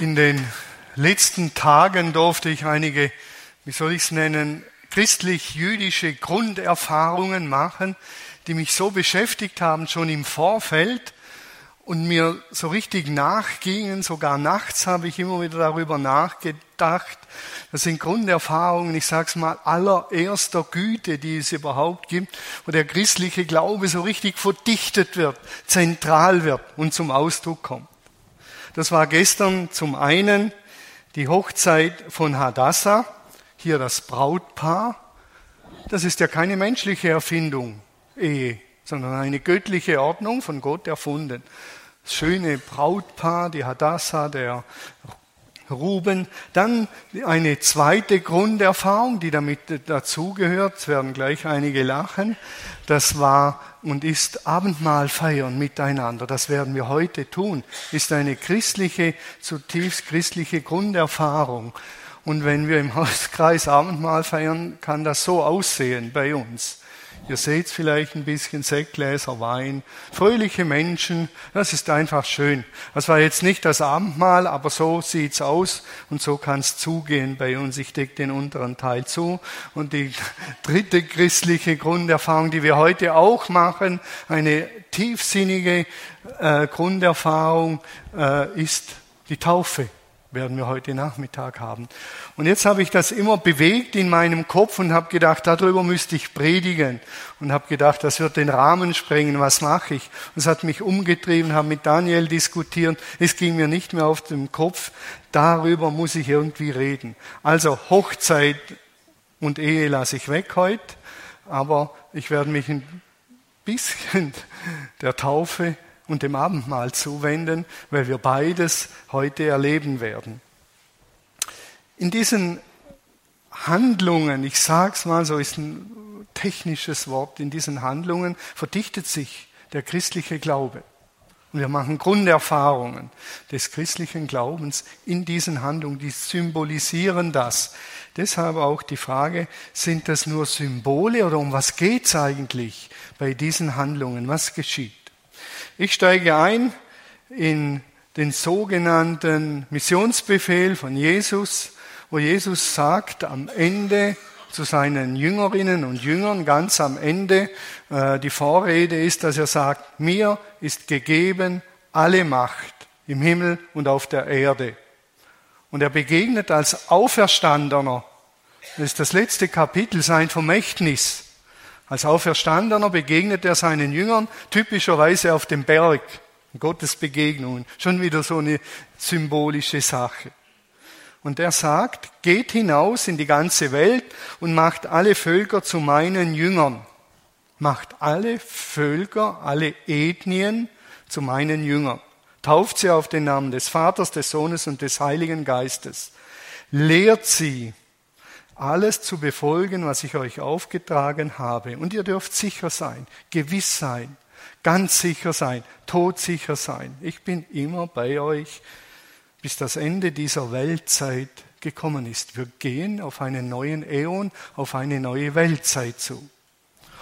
In den letzten Tagen durfte ich einige, wie soll ich es nennen, christlich-jüdische Grunderfahrungen machen, die mich so beschäftigt haben, schon im Vorfeld und mir so richtig nachgingen. Sogar nachts habe ich immer wieder darüber nachgedacht. Das sind Grunderfahrungen, ich sage es mal, allererster Güte, die es überhaupt gibt, wo der christliche Glaube so richtig verdichtet wird, zentral wird und zum Ausdruck kommt. Das war gestern zum einen die Hochzeit von Hadassah, hier das Brautpaar. Das ist ja keine menschliche Erfindung, Ehe, sondern eine göttliche Ordnung, von Gott erfunden. Das schöne Brautpaar, die Hadassah, der Ruben. Dann eine zweite Grunderfahrung, die damit dazugehört, es werden gleich einige lachen, das war und ist Abendmahl feiern miteinander. Das werden wir heute tun. Ist eine christliche, zutiefst christliche Grunderfahrung. Und wenn wir im Hauskreis Abendmahl feiern, kann das so aussehen bei uns. Ihr seht vielleicht ein bisschen Sektgläser, Wein, fröhliche Menschen. Das ist einfach schön. Das war jetzt nicht das Abendmahl, aber so sieht's aus und so kann's zugehen bei uns. Ich decke den unteren Teil zu. Und die dritte christliche Grunderfahrung, die wir heute auch machen, eine tiefsinnige Grunderfahrung, ist die Taufe. Werden wir heute Nachmittag haben. Und jetzt habe ich das immer bewegt in meinem Kopf und habe gedacht, darüber müsste ich predigen. Und habe gedacht, das wird den Rahmen sprengen, was mache ich? Und es hat mich umgetrieben, habe mit Daniel diskutiert. Es ging mir nicht mehr auf den Kopf, darüber muss ich irgendwie reden. Also Hochzeit und Ehe lasse ich weg heute, aber ich werde mich ein bisschen der Taufe und dem Abendmahl zuwenden, weil wir beides heute erleben werden. In diesen Handlungen, ich sage es mal so, ist ein technisches Wort, in diesen Handlungen verdichtet sich der christliche Glaube. Und wir machen Grunderfahrungen des christlichen Glaubens in diesen Handlungen, die symbolisieren das. Deshalb auch die Frage, sind das nur Symbole oder um was geht es eigentlich bei diesen Handlungen, was geschieht? Ich steige ein in den sogenannten Missionsbefehl von Jesus, wo Jesus sagt am Ende zu seinen Jüngerinnen und Jüngern, ganz am Ende, die Vorrede ist, dass er sagt, mir ist gegeben alle Macht im Himmel und auf der Erde. Und er begegnet als Auferstandener, das ist das letzte Kapitel, sein Vermächtnis. Als Auferstandener begegnet er seinen Jüngern typischerweise auf dem Berg. Gottes Begegnungen, schon wieder so eine symbolische Sache. Und er sagt, geht hinaus in die ganze Welt und macht alle Völker zu meinen Jüngern. Macht alle Völker, alle Ethnien zu meinen Jüngern. Tauft sie auf den Namen des Vaters, des Sohnes und des Heiligen Geistes. Lehrt sie, alles zu befolgen, was ich euch aufgetragen habe. Und ihr dürft sicher sein, gewiss sein, ganz sicher sein, todsicher sein. Ich bin immer bei euch, bis das Ende dieser Weltzeit gekommen ist. Wir gehen auf einen neuen Äon, auf eine neue Weltzeit zu.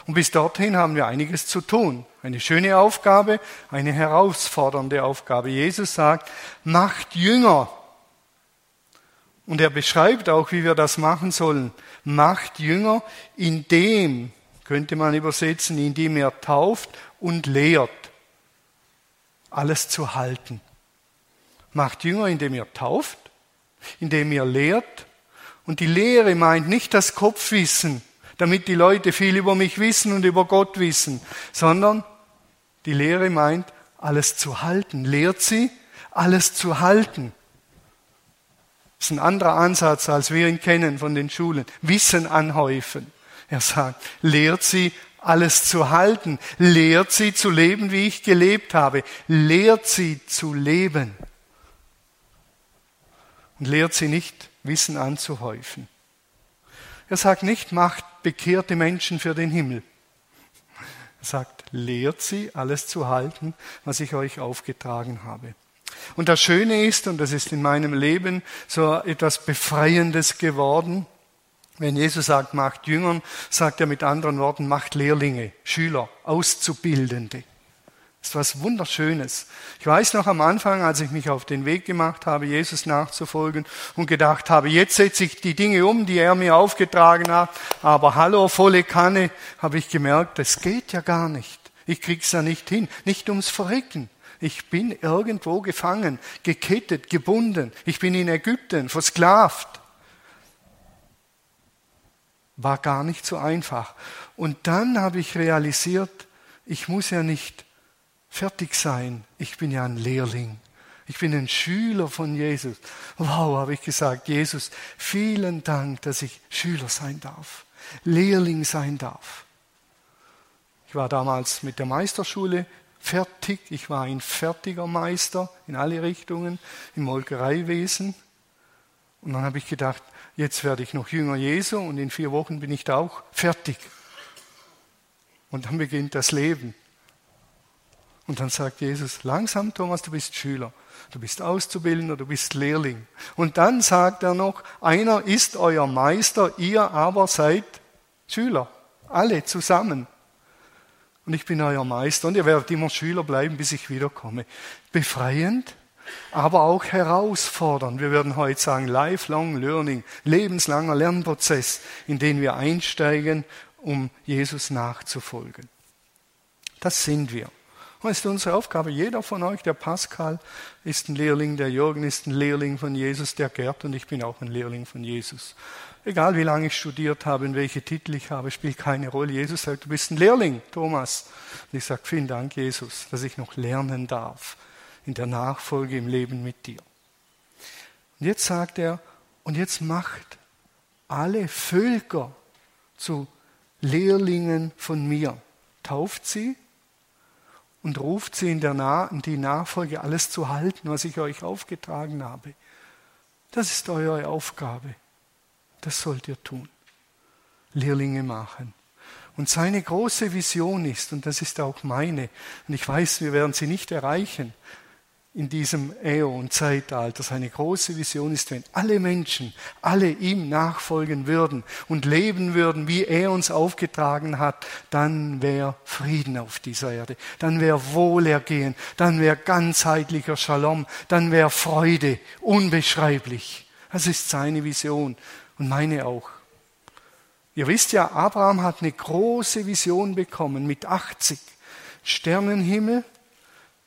Und bis dorthin haben wir einiges zu tun. Eine schöne Aufgabe, eine herausfordernde Aufgabe. Jesus sagt, macht Jünger. Und er beschreibt auch, wie wir das machen sollen. Macht Jünger, indem, könnte man übersetzen, indem er tauft und lehrt, alles zu halten. Macht Jünger, indem ihr tauft, indem ihr lehrt. Und die Lehre meint nicht das Kopfwissen, damit die Leute viel über mich wissen und über Gott wissen, sondern die Lehre meint, alles zu halten. Lehrt sie, alles zu halten. Das ist ein anderer Ansatz, als wir ihn kennen von den Schulen. Wissen anhäufen. Er sagt, lehrt sie, alles zu halten. Lehrt sie zu leben, wie ich gelebt habe. Lehrt sie zu leben. Und lehrt sie nicht, Wissen anzuhäufen. Er sagt nicht, macht bekehrte Menschen für den Himmel. Er sagt, lehrt sie, alles zu halten, was ich euch aufgetragen habe. Und das Schöne ist, und das ist in meinem Leben so etwas Befreiendes geworden, wenn Jesus sagt, macht Jüngern, sagt er mit anderen Worten, macht Lehrlinge, Schüler, Auszubildende. Das ist was Wunderschönes. Ich weiß noch am Anfang, als ich mich auf den Weg gemacht habe, Jesus nachzufolgen und gedacht habe, jetzt setze ich die Dinge um, die er mir aufgetragen hat, aber hallo, volle Kanne, habe ich gemerkt, das geht ja gar nicht. Ich krieg's ja nicht hin, nicht ums Verrecken. Ich bin irgendwo gefangen, gekettet, gebunden. Ich bin in Ägypten, versklavt. War gar nicht so einfach. Und dann habe ich realisiert, ich muss ja nicht fertig sein. Ich bin ja ein Lehrling. Ich bin ein Schüler von Jesus. Wow, habe ich gesagt, Jesus, vielen Dank, dass ich Schüler sein darf, Lehrling sein darf. Ich war damals mit der Meisterschule fertig. Ich war ein fertiger Meister in alle Richtungen, im Molkereiwesen. Und dann habe ich gedacht, jetzt werde ich noch Jünger Jesu und in 4 Wochen bin ich da auch fertig. Und dann beginnt das Leben. Und dann sagt Jesus, langsam Thomas, du bist Schüler, du bist Auszubildender, du bist Lehrling. Und dann sagt er noch, einer ist euer Meister, ihr aber seid Schüler, alle zusammen. Und ich bin euer Meister und ihr werdet immer Schüler bleiben, bis ich wiederkomme. Befreiend, aber auch herausfordernd. Wir würden heute sagen, lifelong learning, lebenslanger Lernprozess, in den wir einsteigen, um Jesus nachzufolgen. Das sind wir. Und das ist unsere Aufgabe. Jeder von euch, der Pascal ist ein Lehrling, der Jürgen ist ein Lehrling von Jesus, der Gerd und ich bin auch ein Lehrling von Jesus. Egal wie lange ich studiert habe und welche Titel ich habe, spielt keine Rolle. Jesus sagt, du bist ein Lehrling, Thomas. Und ich sage, vielen Dank, Jesus, dass ich noch lernen darf in der Nachfolge im Leben mit dir. Und jetzt sagt er, und jetzt macht alle Völker zu Lehrlingen von mir. Tauft sie und ruft sie in die Nachfolge alles zu halten, was ich euch aufgetragen habe. Das ist eure Aufgabe. Das sollt ihr tun. Lehrlinge machen. Und seine große Vision ist, und das ist auch meine, und ich weiß, wir werden sie nicht erreichen in diesem Äon und Zeitalter. Seine große Vision ist, wenn alle Menschen, alle ihm nachfolgen würden und leben würden, wie er uns aufgetragen hat, dann wäre Frieden auf dieser Erde, dann wäre Wohlergehen, dann wäre ganzheitlicher Shalom, dann wäre Freude, unbeschreiblich. Das ist seine Vision. Und meine auch. Ihr wisst ja, Abraham hat eine große Vision bekommen mit 80. Sternenhimmel,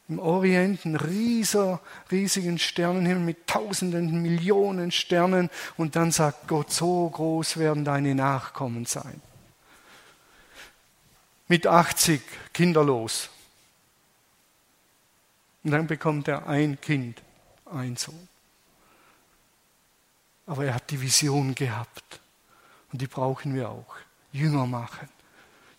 im Orient einen riesigen Sternenhimmel mit tausenden, Millionen Sternen. Und dann sagt Gott, so groß werden deine Nachkommen sein. Mit 80 kinderlos. Und dann bekommt er ein Kind, ein Sohn. Aber er hat die Vision gehabt. Und die brauchen wir auch. Jünger machen.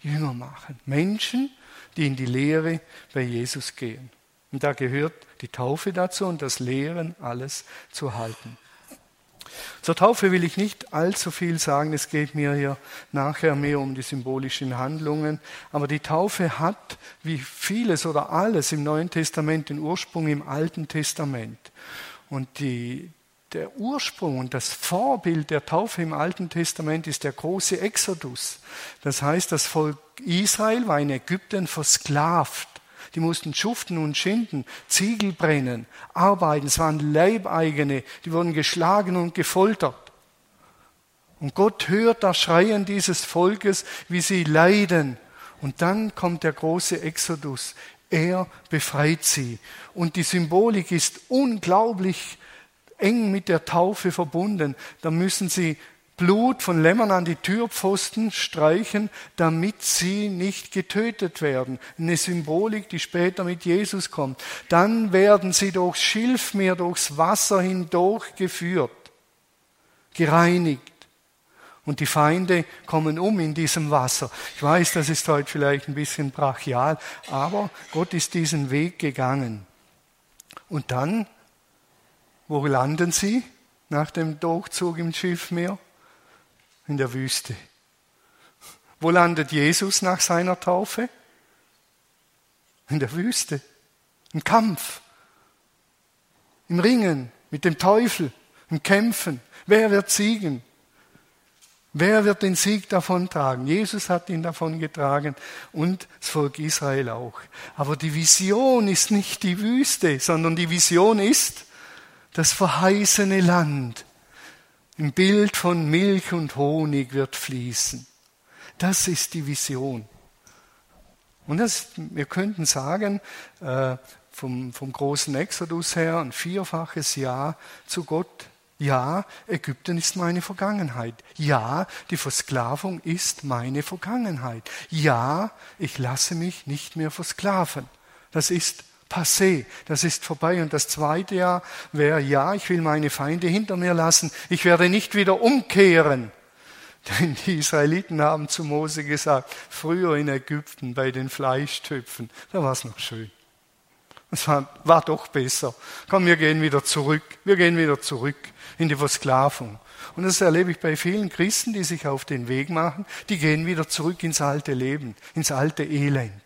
Jünger machen. Menschen, die in die Lehre bei Jesus gehen. Und da gehört die Taufe dazu und das Lehren, alles zu halten. Zur Taufe will ich nicht allzu viel sagen. Es geht mir hier nachher mehr um die symbolischen Handlungen. Aber die Taufe hat, wie vieles oder alles im Neuen Testament, den Ursprung im Alten Testament. Und der Ursprung und das Vorbild der Taufe im Alten Testament ist der große Exodus. Das heißt, das Volk Israel war in Ägypten versklavt. Die mussten schuften und schinden, Ziegel brennen, arbeiten. Es waren Leibeigene, die wurden geschlagen und gefoltert. Und Gott hört das Schreien dieses Volkes, wie sie leiden. Und dann kommt der große Exodus. Er befreit sie. Und die Symbolik ist unglaublich eng mit der Taufe verbunden. Da müssen sie Blut von Lämmern an die Türpfosten streichen, damit sie nicht getötet werden. Eine Symbolik, die später mit Jesus kommt. Dann werden sie durchs Schilfmeer, durchs Wasser hindurch geführt, gereinigt. Und die Feinde kommen um in diesem Wasser. Ich weiß, das ist heute vielleicht ein bisschen brachial, aber Gott ist diesen Weg gegangen. Und dann, wo landen sie nach dem Durchzug im Schiffmeer? In der Wüste. Wo landet Jesus nach seiner Taufe? In der Wüste. Im Kampf. Im Ringen mit dem Teufel. Im Kämpfen. Wer wird siegen? Wer wird den Sieg davontragen? Jesus hat ihn davongetragen und das Volk Israel auch. Aber die Vision ist nicht die Wüste, sondern die Vision ist das verheißene Land. Ein Bild von Milch und Honig wird fließen. Das ist die Vision. Und das, wir könnten sagen, vom großen Exodus her, ein vierfaches Ja zu Gott. Ja, Ägypten ist meine Vergangenheit. Ja, die Versklavung ist meine Vergangenheit. Ja, ich lasse mich nicht mehr versklaven. Das ist passé, das ist vorbei. Und das zweite Jahr wäre, ja, ich will meine Feinde hinter mir lassen. Ich werde nicht wieder umkehren. Denn die Israeliten haben zu Mose gesagt, früher in Ägypten bei den Fleischtöpfen, da war es noch schön. Das war doch besser. Komm, wir gehen wieder zurück. Wir gehen wieder zurück in die Versklavung. Und das erlebe ich bei vielen Christen, die sich auf den Weg machen. Die gehen wieder zurück ins alte Leben, ins alte Elend.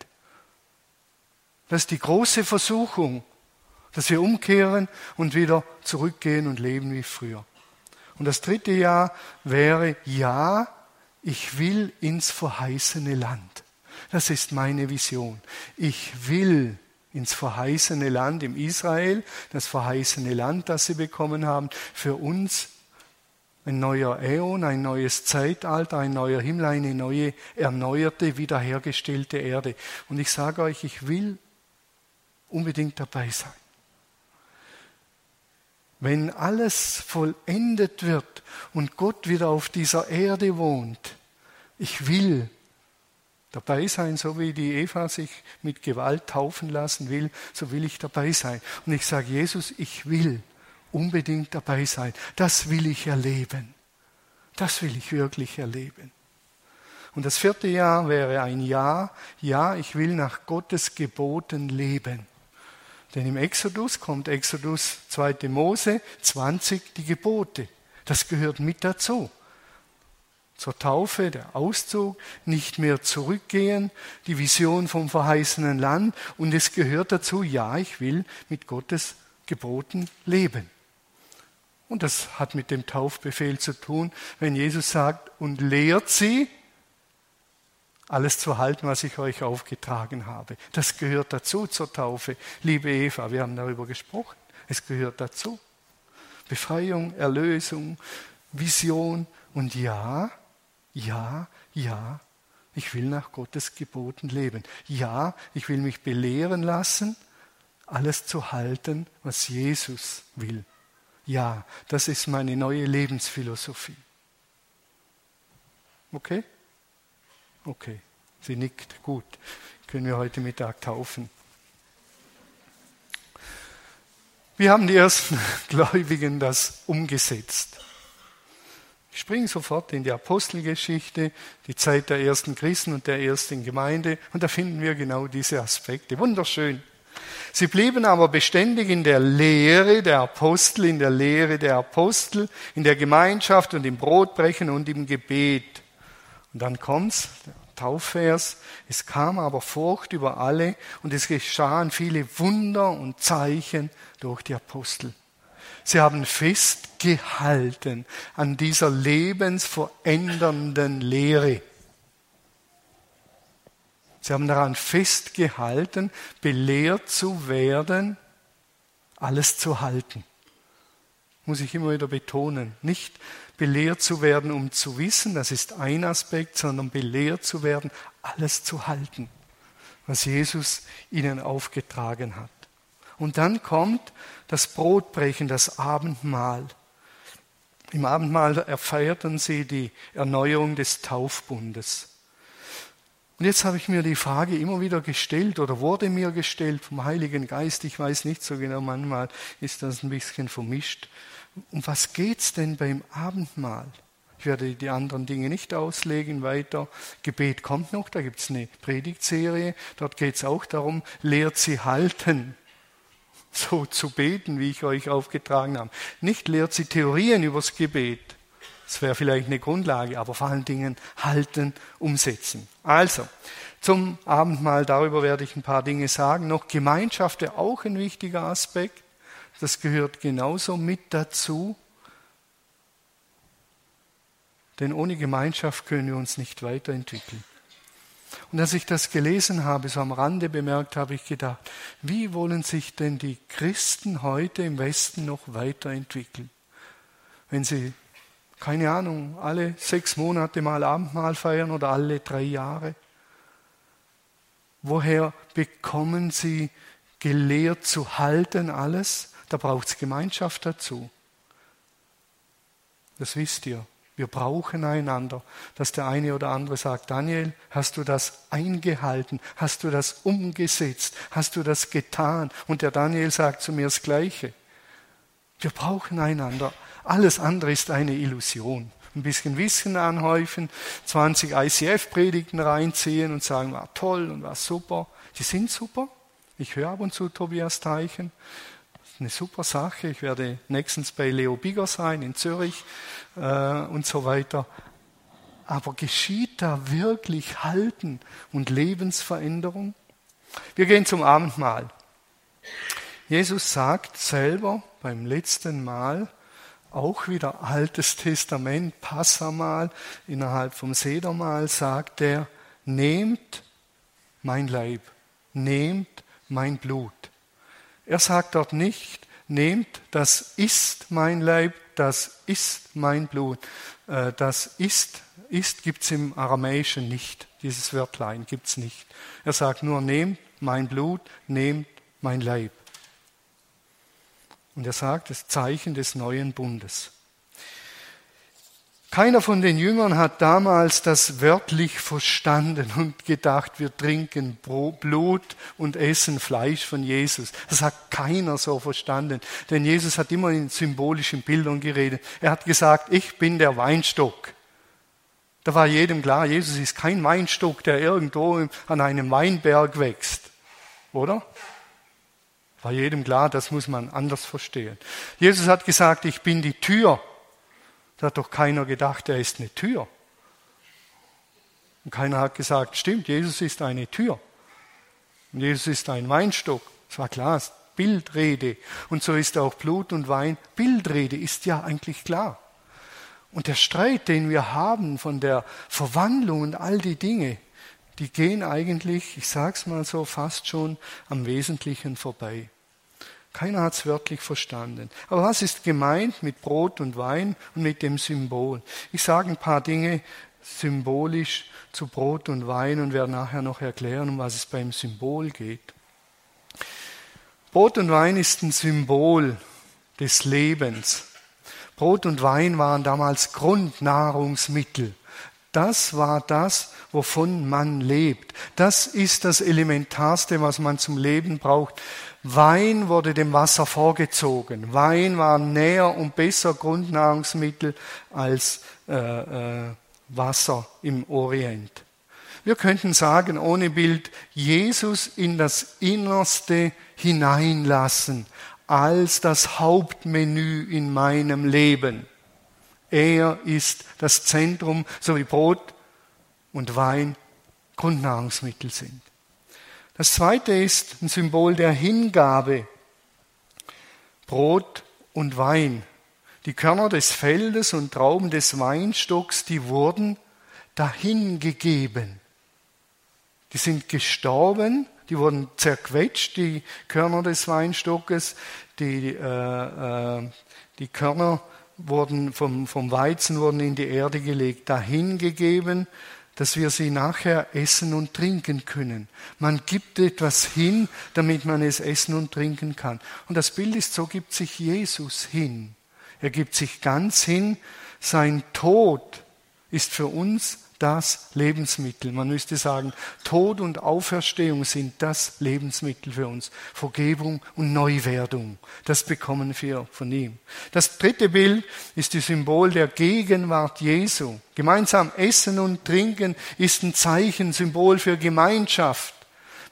Das ist die große Versuchung, dass wir umkehren und wieder zurückgehen und leben wie früher. Und das dritte Jahr wäre, ja, ich will ins verheißene Land. Das ist meine Vision. Ich will ins verheißene Land im Israel, das verheißene Land, das sie bekommen haben, für uns ein neuer Äon, ein neues Zeitalter, ein neuer Himmel, eine neue, erneuerte, wiederhergestellte Erde. Und ich sage euch, ich will unbedingt dabei sein. Wenn alles vollendet wird und Gott wieder auf dieser Erde wohnt, ich will dabei sein, so wie die Eva sich mit Gewalt taufen lassen will, so will ich dabei sein. Und ich sage, Jesus, ich will unbedingt dabei sein. Das will ich erleben. Das will ich wirklich erleben. Und das vierte Jahr wäre ein Jahr. Ja, ich will nach Gottes Geboten leben. Denn im Exodus kommt Exodus 2. Mose 20, die Gebote. Das gehört mit dazu. Zur Taufe, der Auszug, nicht mehr zurückgehen, die Vision vom verheißenen Land. Und es gehört dazu, ja, ich will mit Gottes Geboten leben. Und das hat mit dem Taufbefehl zu tun, wenn Jesus sagt, und lehrt sie, alles zu halten, was ich euch aufgetragen habe. Das gehört dazu zur Taufe. Liebe Eva, wir haben darüber gesprochen. Es gehört dazu. Befreiung, Erlösung, Vision und ja, ich will nach Gottes Geboten leben. Ja, ich will mich belehren lassen, alles zu halten, was Jesus will. Ja, das ist meine neue Lebensphilosophie. Okay? Okay, sie nickt. Gut, können wir heute Mittag taufen. Wir haben die ersten Gläubigen das umgesetzt. Ich springe sofort in die Apostelgeschichte, die Zeit der ersten Christen und der ersten Gemeinde. Und da finden wir genau diese Aspekte. Wunderschön. Sie blieben aber beständig in der Lehre der Apostel, in der Gemeinschaft und im Brotbrechen und im Gebet. Und dann kommt's, der Taufvers, es kam aber Furcht über alle und es geschahen viele Wunder und Zeichen durch die Apostel. Sie haben festgehalten an dieser lebensverändernden Lehre. Sie haben daran festgehalten, belehrt zu werden, alles zu halten. Muss ich immer wieder betonen, nicht belehrt zu werden, um zu wissen, das ist ein Aspekt, sondern belehrt zu werden, alles zu halten, was Jesus ihnen aufgetragen hat. Und dann kommt das Brotbrechen, das Abendmahl. Im Abendmahl erfeierten sie die Erneuerung des Taufbundes. Und jetzt habe ich mir die Frage immer wieder gestellt oder wurde mir gestellt vom Heiligen Geist, ich weiß nicht so genau, manchmal ist das ein bisschen vermischt. Um was geht's denn beim Abendmahl? Ich werde die anderen Dinge nicht auslegen weiter. Gebet kommt noch, da gibt es eine Predigtserie. Dort geht es auch darum, lehrt sie halten, so zu beten, wie ich euch aufgetragen habe. Nicht lehrt sie Theorien übers Gebet. Das wäre vielleicht eine Grundlage, aber vor allen Dingen halten, umsetzen. Also, zum Abendmahl, darüber werde ich ein paar Dinge sagen. Noch Gemeinschaft wäre auch ein wichtiger Aspekt. Das gehört genauso mit dazu. Denn ohne Gemeinschaft können wir uns nicht weiterentwickeln. Und als ich das gelesen habe, so am Rande bemerkt, habe ich gedacht, wie wollen sich denn die Christen heute im Westen noch weiterentwickeln? Wenn sie, keine Ahnung, alle 6 Monate mal Abendmahl feiern oder alle 3 Jahre. Woher bekommen sie gelehrt zu halten alles? Da braucht es Gemeinschaft dazu. Das wisst ihr. Wir brauchen einander, dass der eine oder andere sagt, Daniel, hast du das eingehalten? Hast du das umgesetzt? Hast du das getan? Und der Daniel sagt zu mir das Gleiche. Wir brauchen einander. Alles andere ist eine Illusion. Ein bisschen Wissen anhäufen, 20 ICF-Predigten reinziehen und sagen, war toll und war super. Die sind super. Ich höre ab und zu Tobias Teichen. Eine super Sache, ich werde nächstens bei Leo Bigger sein in Zürich und so weiter. Aber geschieht da wirklich Halten und Lebensveränderung? Wir gehen zum Abendmahl. Jesus sagt selber beim letzten Mahl, auch wieder Altes Testament, Passamahl, innerhalb vom Sedermahl sagt er, nehmt mein Leib, nehmt mein Blut. Er sagt dort nicht, nehmt, das ist mein Leib, das ist mein Blut. Das ist gibt es im Aramäischen nicht. Dieses Wörtlein gibt es nicht. Er sagt nur, nehmt mein Blut, nehmt mein Leib. Und er sagt, das Zeichen des neuen Bundes. Keiner von den Jüngern hat damals das wörtlich verstanden und gedacht, wir trinken Blut und essen Fleisch von Jesus. Das hat keiner so verstanden, denn Jesus hat immer in symbolischen Bildern geredet. Er hat gesagt, ich bin der Weinstock. Da war jedem klar, Jesus ist kein Weinstock, der irgendwo an einem Weinberg wächst, oder? War jedem klar, das muss man anders verstehen. Jesus hat gesagt, ich bin die Tür. Da hat doch keiner gedacht, er ist eine Tür. Und keiner hat gesagt, stimmt, Jesus ist eine Tür. Und Jesus ist ein Weinstock. Das war klar, Bildrede. Und so ist auch Blut und Wein. Bildrede ist ja eigentlich klar. Und der Streit, den wir haben von der Verwandlung und all die Dinge, die gehen eigentlich, ich sag's mal so, fast schon am Wesentlichen vorbei. Keiner hat es wörtlich verstanden. Aber was ist gemeint mit Brot und Wein und mit dem Symbol? Ich sage ein paar Dinge symbolisch zu Brot und Wein und werde nachher noch erklären, um was es beim Symbol geht. Brot und Wein ist ein Symbol des Lebens. Brot und Wein waren damals Grundnahrungsmittel. Das war das, wovon man lebt. Das ist das Elementarste, was man zum Leben braucht. Wein wurde dem Wasser vorgezogen. Wein war näher und besser Grundnahrungsmittel als Wasser im Orient. Wir könnten sagen, ohne Bild, Jesus in das Innerste hineinlassen, als das Hauptmenü in meinem Leben. Er ist das Zentrum, so wie Brot und Wein Grundnahrungsmittel sind. Das zweite ist ein Symbol der Hingabe. Brot und Wein. Die Körner des Feldes und Trauben des Weinstocks, die wurden dahingegeben. Die sind gestorben, die wurden zerquetscht, die Körner des Weinstockes, die Körner wurden vom Weizen wurden in die Erde gelegt, dahingegeben, dass wir sie nachher essen und trinken können. Man gibt etwas hin, damit man es essen und trinken kann. Und das Bild ist, so gibt sich Jesus hin. Er gibt sich ganz hin. Sein Tod ist für uns das Lebensmittel. Man müsste sagen, Tod und Auferstehung sind das Lebensmittel für uns. Vergebung und Neuwerdung, das bekommen wir von ihm. Das dritte Bild ist das Symbol der Gegenwart Jesu. Gemeinsam essen und trinken ist ein Zeichen, Symbol für Gemeinschaft.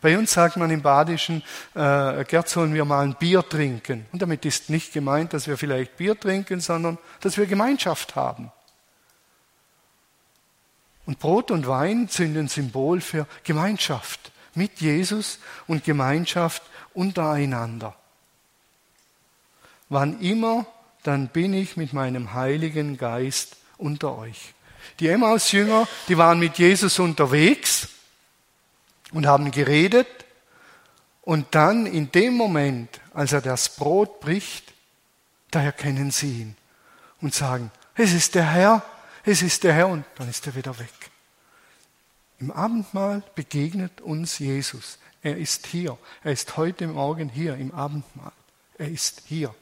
Bei uns sagt man im Badischen, Gerd, sollen wir mal ein Bier trinken. Und damit ist nicht gemeint, dass wir vielleicht Bier trinken, sondern dass wir Gemeinschaft haben. Und Brot und Wein sind ein Symbol für Gemeinschaft mit Jesus und Gemeinschaft untereinander. Wann immer, dann bin ich mit meinem Heiligen Geist unter euch. Die Emmaus-Jünger, die waren mit Jesus unterwegs und haben geredet. Und dann in dem Moment, als er das Brot bricht, da erkennen sie ihn und sagen, es ist der Herr, es ist der Herr, und dann ist er wieder weg. Im Abendmahl begegnet uns Jesus. Er ist hier. Er ist heute Morgen hier im Abendmahl. Er ist hier.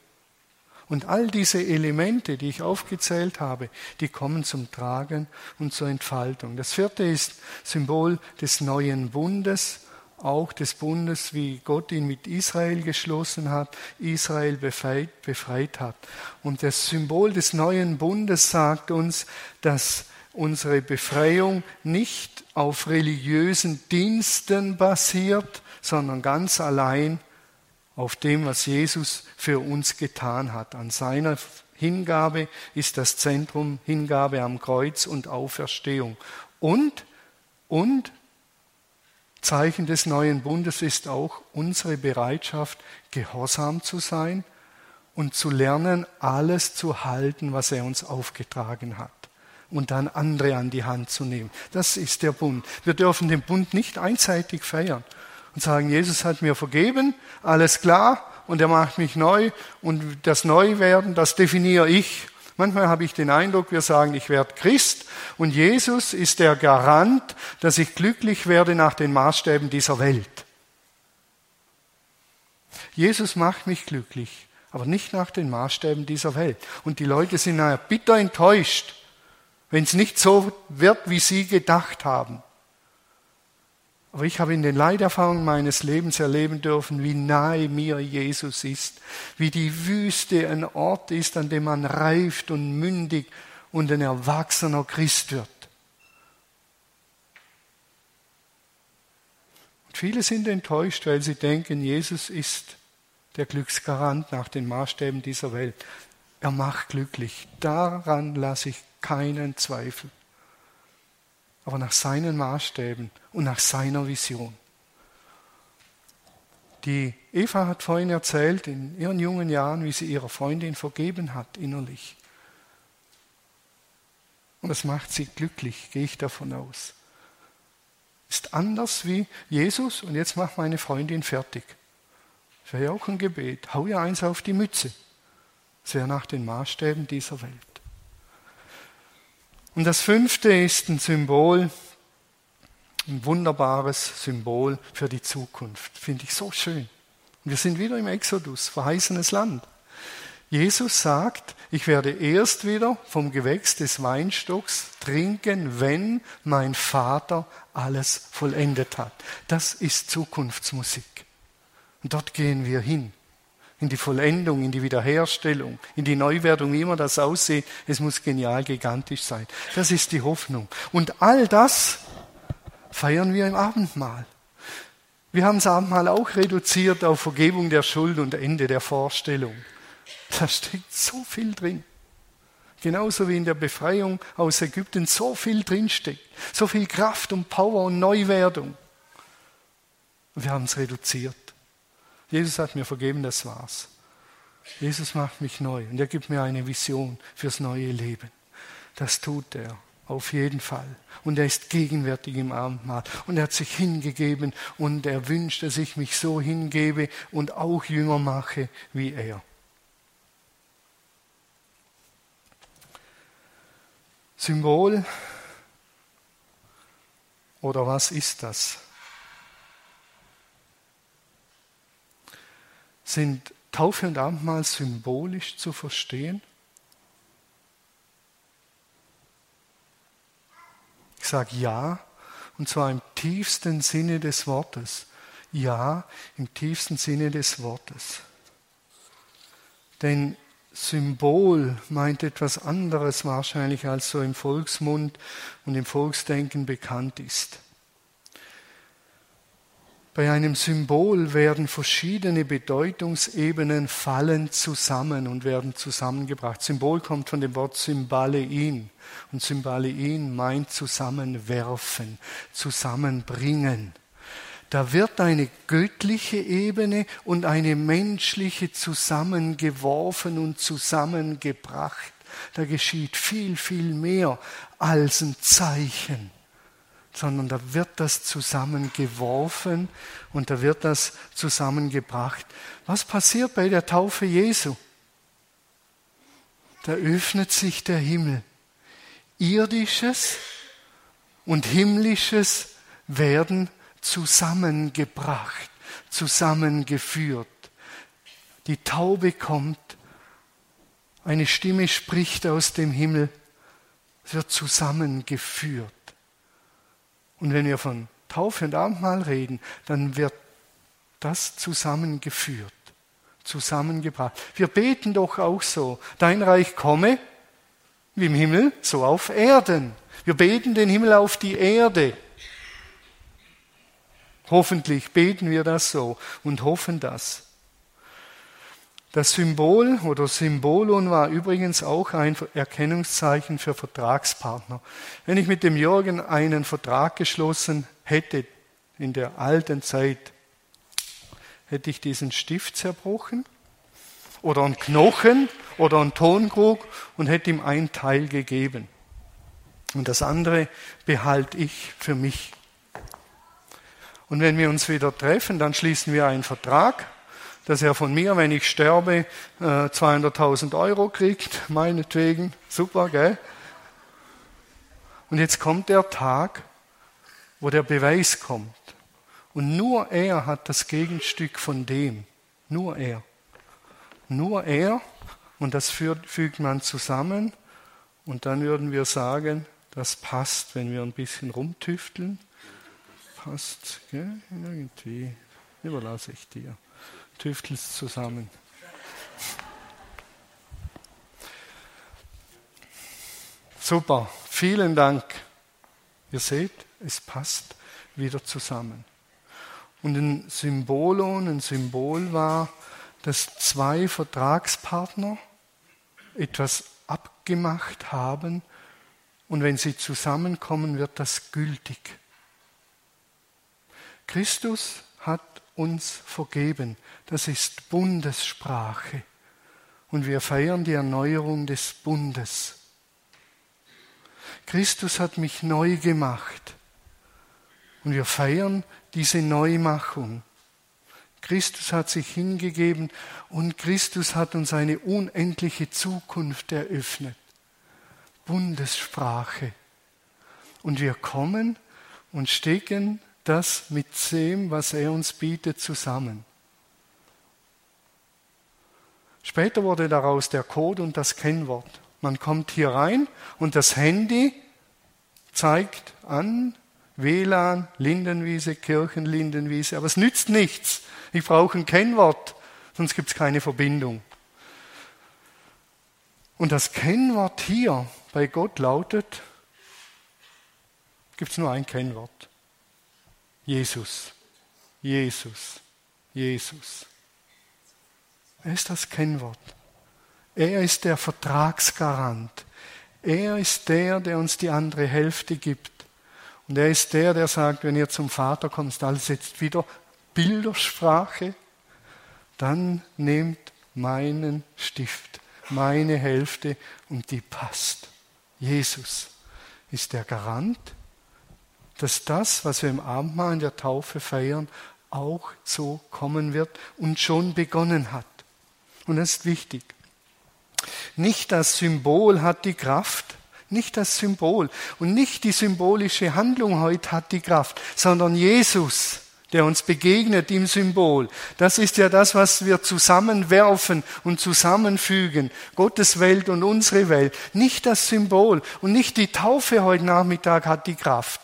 Und all diese Elemente, die ich aufgezählt habe, die kommen zum Tragen und zur Entfaltung. Das vierte ist Symbol des neuen Bundes, auch des Bundes, wie Gott ihn mit Israel geschlossen hat, Israel befreit hat. Und das Symbol des neuen Bundes sagt uns, dass unsere Befreiung nicht auf religiösen Diensten basiert, sondern ganz allein auf dem, was Jesus für uns getan hat. An seiner Hingabe ist das Zentrum, Hingabe am Kreuz und Auferstehung. Und Zeichen des neuen Bundes ist auch unsere Bereitschaft, gehorsam zu sein und zu lernen, alles zu halten, was er uns aufgetragen hat. Und dann andere an die Hand zu nehmen. Das ist der Bund. Wir dürfen den Bund nicht einseitig feiern und sagen, Jesus hat mir vergeben, alles klar, und er macht mich neu, und das Neuwerden, das definiere ich. Manchmal habe ich den Eindruck, wir sagen, ich werde Christ und Jesus ist der Garant, dass ich glücklich werde nach den Maßstäben dieser Welt. Jesus macht mich glücklich, aber nicht nach den Maßstäben dieser Welt. Und die Leute sind nachher bitter enttäuscht, wenn es nicht so wird, wie sie gedacht haben. Aber ich habe in den Leiterfahrungen meines Lebens erleben dürfen, wie nahe mir Jesus ist, wie die Wüste ein Ort ist, an dem man reift und mündig und ein erwachsener Christ wird. Und viele sind enttäuscht, weil sie denken, Jesus ist der Glücksgarant nach den Maßstäben dieser Welt. Er macht glücklich. Daran lasse ich keinen Zweifel. Aber nach seinen Maßstäben und nach seiner Vision. Die Eva hat vorhin erzählt, in ihren jungen Jahren, wie sie ihrer Freundin vergeben hat, innerlich. Und das macht sie glücklich, gehe ich davon aus. Ist anders wie Jesus, und jetzt macht meine Freundin fertig. Das wäre ja auch ein Gebet. Hau ihr eins auf die Mütze. Das wäre nach den Maßstäben dieser Welt. Und das fünfte ist ein Symbol, ein wunderbares Symbol für die Zukunft. Finde ich so schön. Und wir sind wieder im Exodus, verheißenes Land. Jesus sagt, ich werde erst wieder vom Gewächs des Weinstocks trinken, wenn mein Vater alles vollendet hat. Das ist Zukunftsmusik. Und dort gehen wir hin. In die Vollendung, in die Wiederherstellung, in die Neuwerdung, wie immer das aussieht. Es muss genial, gigantisch sein. Das ist die Hoffnung. Und all das feiern wir im Abendmahl. Wir haben das Abendmahl auch reduziert auf Vergebung der Schuld und Ende der Vorstellung. Da steckt so viel drin. Genauso wie in der Befreiung aus Ägypten so viel drinsteckt. So viel Kraft und Power und Neuwerdung. Wir haben es reduziert. Jesus hat mir vergeben, das war's. Jesus macht mich neu und er gibt mir eine Vision fürs neue Leben. Das tut er auf jeden Fall. Und er ist gegenwärtig im Abendmahl und er hat sich hingegeben und er wünscht, dass ich mich so hingebe und auch jünger mache wie er. Symbol oder was ist das? Sind Taufe und Abendmahl symbolisch zu verstehen? Ich sage ja, und zwar im tiefsten Sinne des Wortes. Ja, im tiefsten Sinne des Wortes. Denn Symbol meint etwas anderes wahrscheinlich, als so im Volksmund und im Volksdenken bekannt ist. Bei einem Symbol werden verschiedene Bedeutungsebenen fallen zusammen und werden zusammengebracht. Symbol kommt von dem Wort Symbalein. Und Symbalein meint zusammenwerfen, zusammenbringen. Da wird eine göttliche Ebene und eine menschliche zusammengeworfen und zusammengebracht Da geschieht viel, viel mehr als ein Zeichen, sondern da wird das zusammengeworfen und da wird das zusammengebracht. Was passiert bei der Taufe Jesu? Da öffnet sich der Himmel. Irdisches und Himmlisches werden zusammengebracht, zusammengeführt. Die Taube kommt, eine Stimme spricht aus dem Himmel, es wird zusammengeführt. Und wenn wir von Taufe und Abendmahl reden, dann wird das zusammengeführt, zusammengebracht. Wir beten doch auch so, dein Reich komme, wie im Himmel, so auf Erden. Wir beten den Himmel auf die Erde. Hoffentlich beten wir das so und hoffen das. Das Symbol oder Symbolon war übrigens auch ein Erkennungszeichen für Vertragspartner. Wenn ich mit dem Jürgen einen Vertrag geschlossen hätte, in der alten Zeit, hätte ich diesen Stift zerbrochen oder einen Knochen oder einen Tonkrug und hätte ihm ein Teil gegeben. Und das andere behalte ich für mich. Und wenn wir uns wieder treffen, dann schließen wir einen Vertrag, dass er von mir, wenn ich sterbe, 200.000 € kriegt, meinetwegen. Super, gell? Und jetzt kommt der Tag, wo der Beweis kommt. Und nur er hat das Gegenstück von dem. Nur er. Nur er. Und das fügt man zusammen. Und dann würden wir sagen, das passt, wenn wir ein bisschen rumtüfteln. Passt, gell? Irgendwie. Überlasse ich dir. Tüftelst zusammen. Super, vielen Dank. Ihr seht, es passt wieder zusammen. Und ein Symbolon, ein Symbol war, dass zwei Vertragspartner etwas abgemacht haben und wenn sie zusammenkommen, wird das gültig. Christus hat uns vergeben. Das ist Bundessprache. Und wir feiern die Erneuerung des Bundes. Christus hat mich neu gemacht. Und wir feiern diese Neumachung. Christus hat sich hingegeben und Christus hat uns eine unendliche Zukunft eröffnet. Bundessprache. Und wir kommen und stecken das mit dem, was er uns bietet, zusammen. Später wurde daraus der Code und das Kennwort. Man kommt hier rein und das Handy zeigt an, WLAN, Lindenwiese, Kirchenlindenwiese, aber es nützt nichts. Ich brauche ein Kennwort, sonst gibt es keine Verbindung. Und das Kennwort hier bei Gott lautet, gibt es nur ein Kennwort. Jesus, Jesus, Jesus. Er ist das Kennwort. Er ist der Vertragsgarant. Er ist der uns die andere Hälfte gibt. Und er ist der sagt, wenn ihr zum Vater kommst, alles jetzt wieder Bildersprache, dann nehmt meinen Stift, meine Hälfte und die passt. Jesus ist der Garant, dass das, was wir im Abendmahl in der Taufe feiern, auch so kommen wird und schon begonnen hat. Und das ist wichtig. Nicht das Symbol hat die Kraft, nicht das Symbol und nicht die symbolische Handlung heute hat die Kraft, sondern Jesus, der uns begegnet im Symbol. Das ist ja das, was wir zusammenwerfen und zusammenfügen. Gottes Welt und unsere Welt. Nicht das Symbol und nicht die Taufe heute Nachmittag hat die Kraft,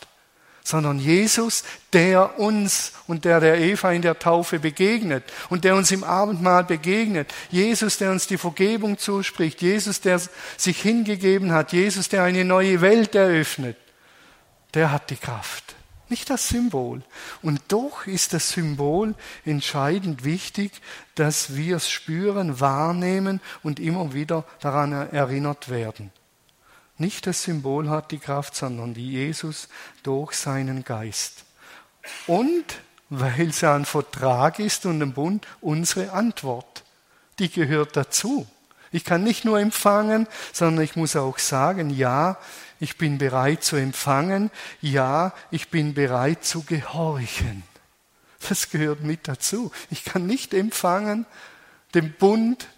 sondern Jesus, der uns und der Eva in der Taufe begegnet und der uns im Abendmahl begegnet. Jesus, der uns die Vergebung zuspricht. Jesus, der sich hingegeben hat. Jesus, der eine neue Welt eröffnet. Der hat die Kraft. Nicht das Symbol. Und doch ist das Symbol entscheidend wichtig, dass wir es spüren, wahrnehmen und immer wieder daran erinnert werden. Nicht das Symbol hat die Kraft, sondern Jesus durch seinen Geist. Und, weil es ein Vertrag ist und ein Bund, unsere Antwort, die gehört dazu. Ich kann nicht nur empfangen, sondern ich muss auch sagen, ja, ich bin bereit zu empfangen. Ja, ich bin bereit zu gehorchen. Das gehört mit dazu. Ich kann nicht empfangen den Bund,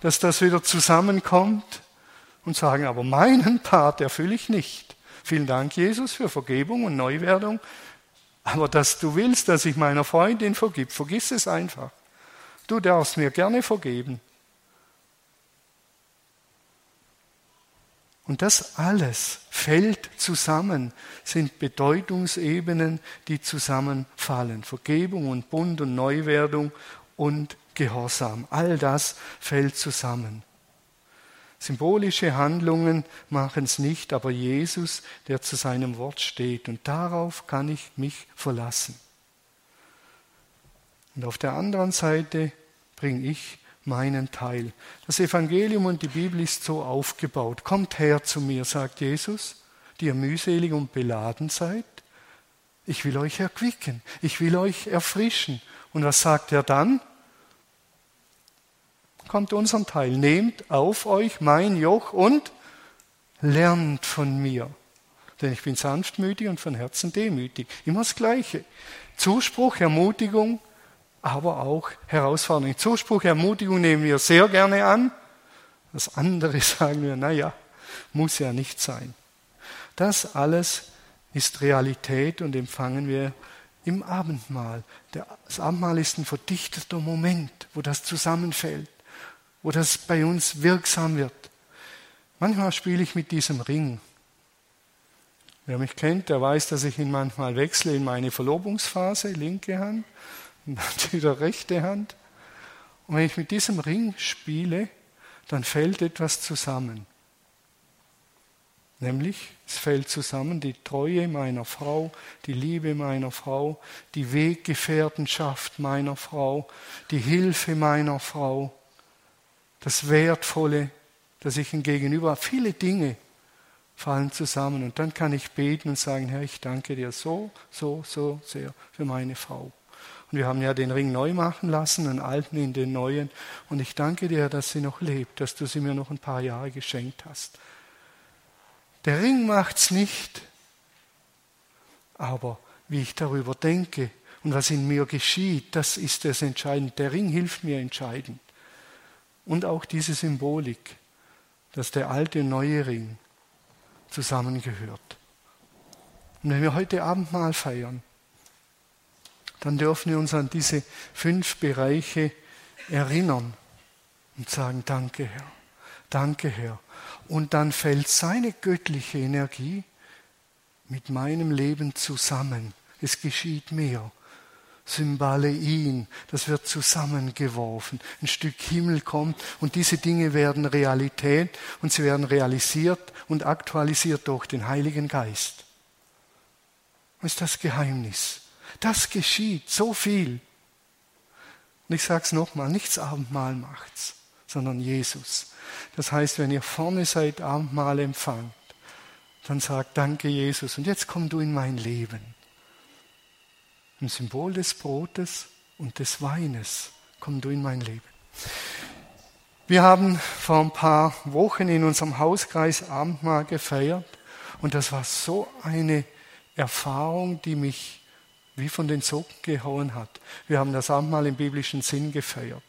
dass das wieder zusammenkommt und sagen, aber meinen Part erfülle ich nicht. Vielen Dank, Jesus, für Vergebung und Neuwerdung. Aber dass du willst, dass ich meiner Freundin vergib, vergiss es einfach. Du darfst mir gerne vergeben. Und das alles fällt zusammen, sind Bedeutungsebenen, die zusammenfallen. Vergebung und Bund und Neuwerdung und Gehorsam. All das fällt zusammen. Symbolische Handlungen machen es nicht, aber Jesus, der zu seinem Wort steht. Und darauf kann ich mich verlassen. Und auf der anderen Seite bringe ich meinen Teil. Das Evangelium und die Bibel ist so aufgebaut. Kommt her zu mir, sagt Jesus, die ihr mühselig und beladen seid. Ich will euch erquicken, ich will euch erfrischen. Und was sagt er dann? Kommt unseren Teil, nehmt auf euch mein Joch und lernt von mir. Denn ich bin sanftmütig und von Herzen demütig. Immer das Gleiche. Zuspruch, Ermutigung, aber auch Herausforderung. Zuspruch, Ermutigung nehmen wir sehr gerne an. Das andere sagen wir, naja, muss ja nicht sein. Das alles ist Realität und empfangen wir im Abendmahl. Das Abendmahl ist ein verdichteter Moment, wo das zusammenfällt, wo das bei uns wirksam wird. Manchmal spiele ich mit diesem Ring. Wer mich kennt, der weiß, dass ich ihn manchmal wechsle in meine Verlobungsphase, linke Hand, und dann wieder rechte Hand. Und wenn ich mit diesem Ring spiele, dann fällt etwas zusammen. Nämlich, es fällt zusammen die Treue meiner Frau, die Liebe meiner Frau, die Weggefährtenschaft meiner Frau, die Hilfe meiner Frau, das Wertvolle, das ich ihm gegenüber habe. Viele Dinge fallen zusammen und dann kann ich beten und sagen, Herr, ich danke dir so sehr für meine Frau. Und wir haben ja den Ring neu machen lassen, den alten in den neuen. Und ich danke dir, dass sie noch lebt, dass du sie mir noch ein paar Jahre geschenkt hast. Der Ring macht's nicht, aber wie ich darüber denke und was in mir geschieht, das ist das Entscheidende. Der Ring hilft mir entscheidend. Und auch diese Symbolik, dass der alte und neue Ring zusammengehört. Und wenn wir heute Abendmahl feiern, dann dürfen wir uns an diese 5 Bereiche erinnern und sagen, danke Herr, danke Herr. Und dann fällt seine göttliche Energie mit meinem Leben zusammen. Es geschieht mehr. Symbalein, das wird zusammengeworfen. Ein Stück Himmel kommt und diese Dinge werden Realität und sie werden realisiert und aktualisiert durch den Heiligen Geist. Das ist das Geheimnis. Das geschieht so viel. Und ich sage es nochmal, nichts Abendmahl macht's, sondern Jesus. Das heißt, wenn ihr vorne seid, Abendmahl empfangt, dann sagt, danke Jesus und jetzt komm du in mein Leben. Im Symbol des Brotes und des Weines, komm du in mein Leben. Wir haben vor ein paar Wochen in unserem Hauskreis Abendmahl gefeiert und das war so eine Erfahrung, die mich wie von den Socken gehauen hat. Wir haben das Abendmahl im biblischen Sinn gefeiert.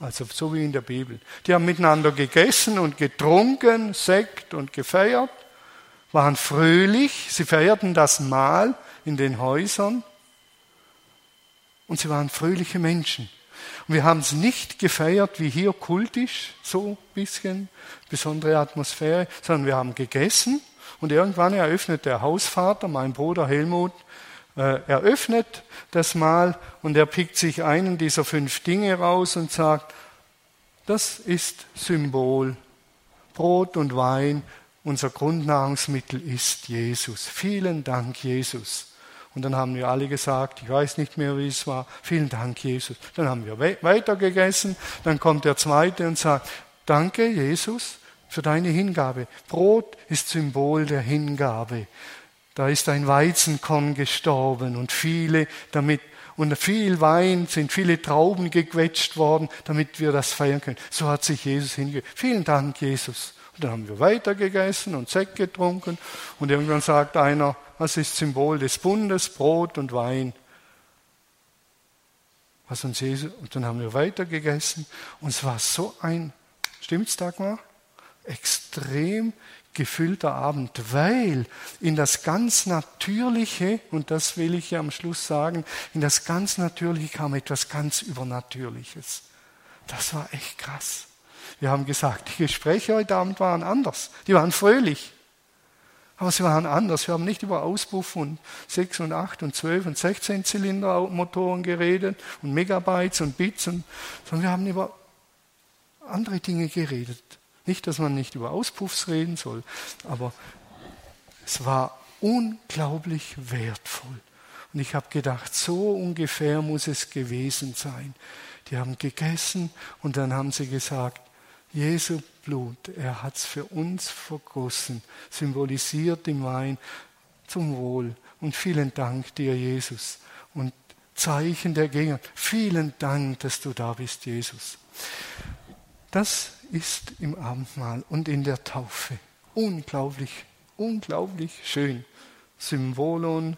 Also so wie in der Bibel. Die haben miteinander gegessen und getrunken, Sekt und gefeiert, waren fröhlich, sie feierten das Mahl in den Häusern und sie waren fröhliche Menschen. Und wir haben es nicht gefeiert wie hier kultisch, so ein bisschen, besondere Atmosphäre, sondern wir haben gegessen und irgendwann eröffnet der Hausvater, mein Bruder Helmut, eröffnet das Mahl und er pickt sich einen dieser 5 Dinge raus und sagt, das ist Symbol. Brot und Wein, unser Grundnahrungsmittel ist Jesus. Vielen Dank, Jesus. Und dann haben wir alle gesagt, ich weiß nicht mehr, wie es war, vielen Dank, Jesus. Dann haben wir weiter gegessen, dann kommt der Zweite und sagt, danke, Jesus, für deine Hingabe. Brot ist Symbol der Hingabe. Da ist ein Weizenkorn gestorben und viele damit und viel Wein, sind viele Trauben gequetscht worden, damit wir das feiern können. So hat sich Jesus hingegeben. Vielen Dank, Jesus. Und dann haben wir weiter gegessen und Sekt getrunken und irgendwann sagt einer, was ist Symbol des Bundes? Brot und Wein. Was uns Jesus, und dann haben wir weiter gegessen und es war so ein, stimmt's Dagmar? Extrem gefüllter Abend, weil in das ganz Natürliche, und das will ich ja am Schluss sagen, in das ganz Natürliche kam etwas ganz Übernatürliches. Das war echt krass. Wir haben gesagt, die Gespräche heute Abend waren anders. Die waren fröhlich, aber sie waren anders. Wir haben nicht über Auspuff und 6 und 8 und 12 und 16 Zylindermotoren geredet und Megabytes und Bits, und, sondern wir haben über andere Dinge geredet. Nicht, dass man nicht über Auspuffs reden soll, aber es war unglaublich wertvoll. Und ich habe gedacht, so ungefähr muss es gewesen sein. Die haben gegessen und dann haben sie gesagt, Jesu Blut, er hat es für uns vergossen, symbolisiert im Wein, zum Wohl. Und vielen Dank dir, Jesus. Und Zeichen der Gegenwart. Vielen Dank, dass du da bist, Jesus. Das ist im Abendmahl und in der Taufe unglaublich, unglaublich schön. Symbolon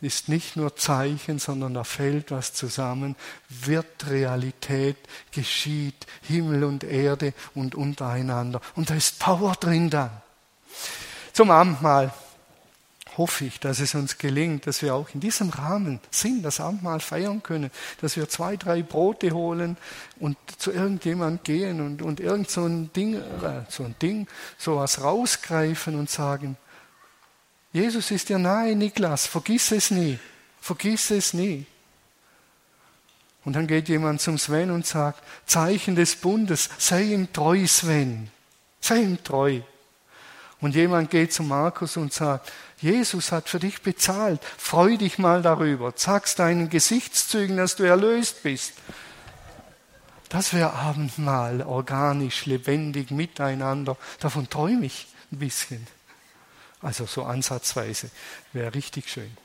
ist nicht nur Zeichen, sondern da fällt was zusammen, wird Realität, geschieht Himmel und Erde und untereinander. Und da ist Power drin dann. Zum Abendmahl hoffe ich, dass es uns gelingt, dass wir auch in diesem Rahmen sind, das Abendmahl feiern können, dass wir 2, 3 Brote holen und zu irgendjemand gehen und irgend so ein Ding, sowas rausgreifen und sagen, Jesus ist dir nahe, Niklas, vergiss es nie, vergiss es nie. Und dann geht jemand zum Sven und sagt, Zeichen des Bundes, sei ihm treu, Sven, sei ihm treu. Und jemand geht zu Markus und sagt, Jesus hat für dich bezahlt, freu dich mal darüber, sag's deinen Gesichtszügen, dass du erlöst bist. Das wäre Abendmahl, organisch, lebendig, miteinander, davon träume ich ein bisschen. Also so ansatzweise, wäre richtig schön.